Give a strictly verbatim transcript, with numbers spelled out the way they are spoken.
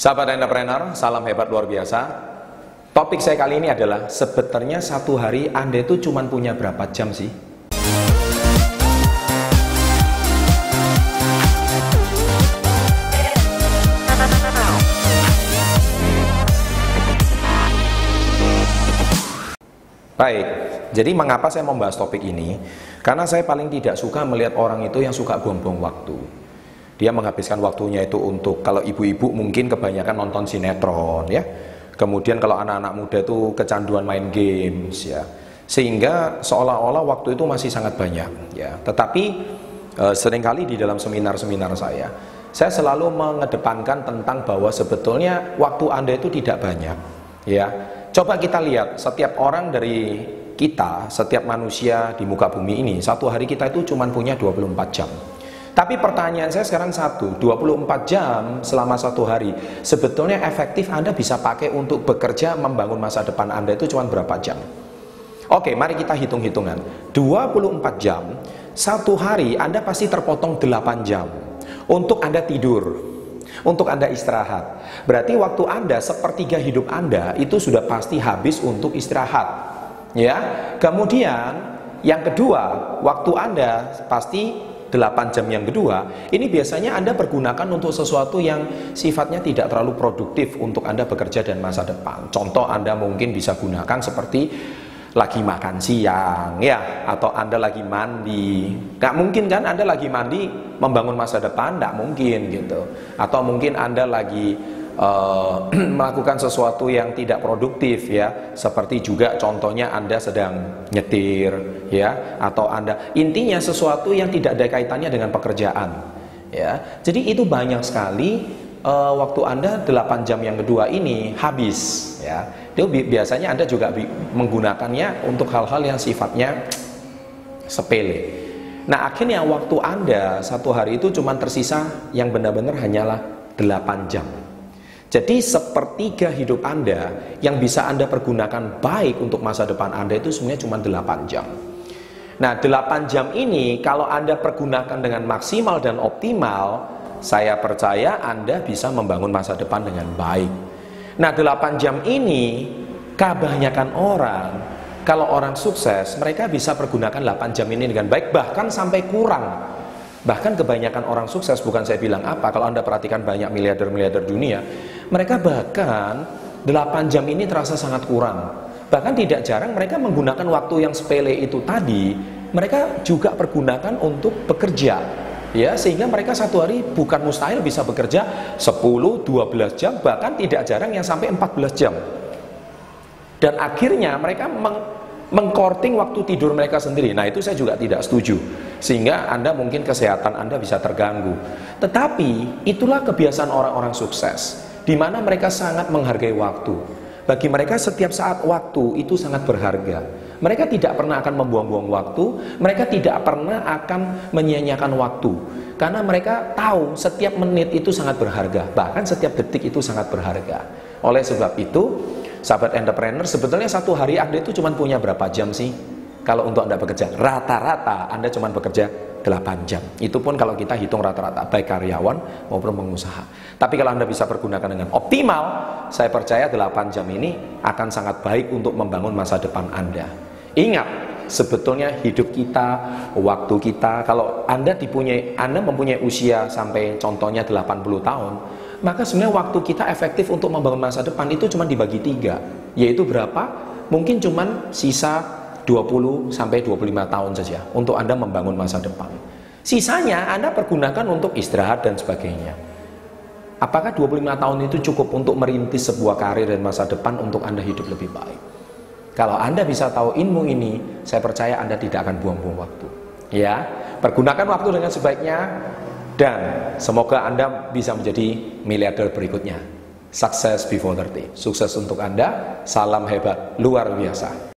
Sahabat entrepreneur, salam hebat luar biasa. Topik saya kali ini adalah sebenarnya satu hari Anda itu cuma punya berapa jam sih? Baik, jadi mengapa saya membahas topik ini? Karena saya paling tidak suka melihat orang itu yang suka buang-buang waktu. Dia menghabiskan waktunya itu untuk, kalau ibu-ibu mungkin kebanyakan nonton sinetron ya, kemudian kalau anak-anak muda itu kecanduan main games ya, sehingga seolah-olah waktu itu masih sangat banyak ya. Tetapi e, seringkali di dalam seminar-seminar saya saya selalu mengedepankan tentang bahwa sebetulnya waktu Anda itu tidak banyak ya. Coba kita lihat, setiap orang dari kita, setiap manusia di muka bumi ini, satu hari kita itu cuma punya dua puluh empat jam. Tapi pertanyaan saya sekarang satu, dua puluh empat jam selama satu hari, sebetulnya efektif Anda bisa pakai untuk bekerja membangun masa depan Anda itu cuma berapa jam? Oke, mari kita hitung-hitungan. dua puluh empat jam, satu hari Anda pasti terpotong delapan jam. Untuk Anda tidur, untuk Anda istirahat. Berarti waktu Anda, sepertiga hidup Anda itu sudah pasti habis untuk istirahat. Ya. Kemudian yang kedua, waktu Anda pasti delapan jam yang kedua, ini biasanya Anda pergunakan untuk sesuatu yang sifatnya tidak terlalu produktif untuk Anda bekerja dan masa depan. Contoh, Anda mungkin bisa gunakan seperti lagi makan siang ya, atau Anda lagi mandi. Nggak mungkin kan Anda lagi mandi membangun masa depan, nggak mungkin gitu. Atau mungkin Anda lagi uh, melakukan sesuatu yang tidak produktif ya, seperti juga contohnya Anda sedang nyetir ya, atau Anda, intinya sesuatu yang tidak ada kaitannya dengan pekerjaan ya. Jadi itu banyak sekali uh, waktu Anda delapan jam yang kedua ini habis ya. Itu biasanya Anda juga menggunakannya untuk hal-hal yang sifatnya sepele. Nah, akhirnya waktu Anda satu hari itu cuma tersisa yang benar-benar hanyalah delapan jam. Jadi sepertiga hidup Anda yang bisa Anda pergunakan baik untuk masa depan Anda itu sebenarnya cuma delapan jam. Nah, delapan jam ini kalau Anda pergunakan dengan maksimal dan optimal, saya percaya Anda bisa membangun masa depan dengan baik. Nah, delapan jam ini kebanyakan orang, kalau orang sukses, mereka bisa pergunakan delapan jam ini dengan baik, bahkan sampai kurang. Bahkan kebanyakan orang sukses, bukan saya bilang apa, kalau Anda perhatikan banyak miliarder-miliarder dunia, mereka bahkan delapan jam ini terasa sangat kurang. Bahkan tidak jarang mereka menggunakan waktu yang sepele itu tadi, mereka juga pergunakan untuk bekerja ya, sehingga mereka satu hari bukan mustahil bisa bekerja sepuluh, dua belas jam, bahkan tidak jarang yang sampai empat belas jam. Dan akhirnya mereka meng mengkorting waktu tidur mereka sendiri. Nah, itu saya juga tidak setuju, sehingga Anda mungkin kesehatan Anda bisa terganggu. Tetapi itulah kebiasaan orang-orang sukses, di mana mereka sangat menghargai waktu. Bagi mereka setiap saat waktu itu sangat berharga. Mereka tidak pernah akan membuang-buang waktu, mereka tidak pernah akan menyia-nyiakan waktu, karena mereka tahu setiap menit itu sangat berharga, bahkan setiap detik itu sangat berharga. Oleh sebab itu, sahabat entrepreneur, sebetulnya satu hari Anda itu cuma punya berapa jam sih? Kalau untuk Anda bekerja, rata-rata Anda cuma bekerja delapan jam. Itu pun kalau kita hitung rata-rata, baik karyawan maupun pengusaha. Tapi kalau Anda bisa pergunakan dengan optimal, saya percaya delapan jam ini akan sangat baik untuk membangun masa depan Anda. Ingat, sebetulnya hidup kita, waktu kita, kalau Anda dipunyai, Anda mempunyai usia sampai contohnya delapan puluh tahun, maka sebenarnya waktu kita efektif untuk membangun masa depan itu cuma dibagi tiga, yaitu berapa? Mungkin cuma sisa dua puluh sampai dua puluh lima tahun saja untuk Anda membangun masa depan. Sisanya Anda pergunakan untuk istirahat dan sebagainya. Apakah dua puluh lima tahun itu cukup untuk merintis sebuah karir dan masa depan untuk Anda hidup lebih baik? Kalau Anda bisa tahu ilmu ini, saya percaya Anda tidak akan buang-buang waktu. Ya, pergunakan waktu dengan sebaiknya. Dan semoga Anda bisa menjadi miliarder berikutnya. Success before thirty. Sukses untuk Anda. Salam hebat luar biasa.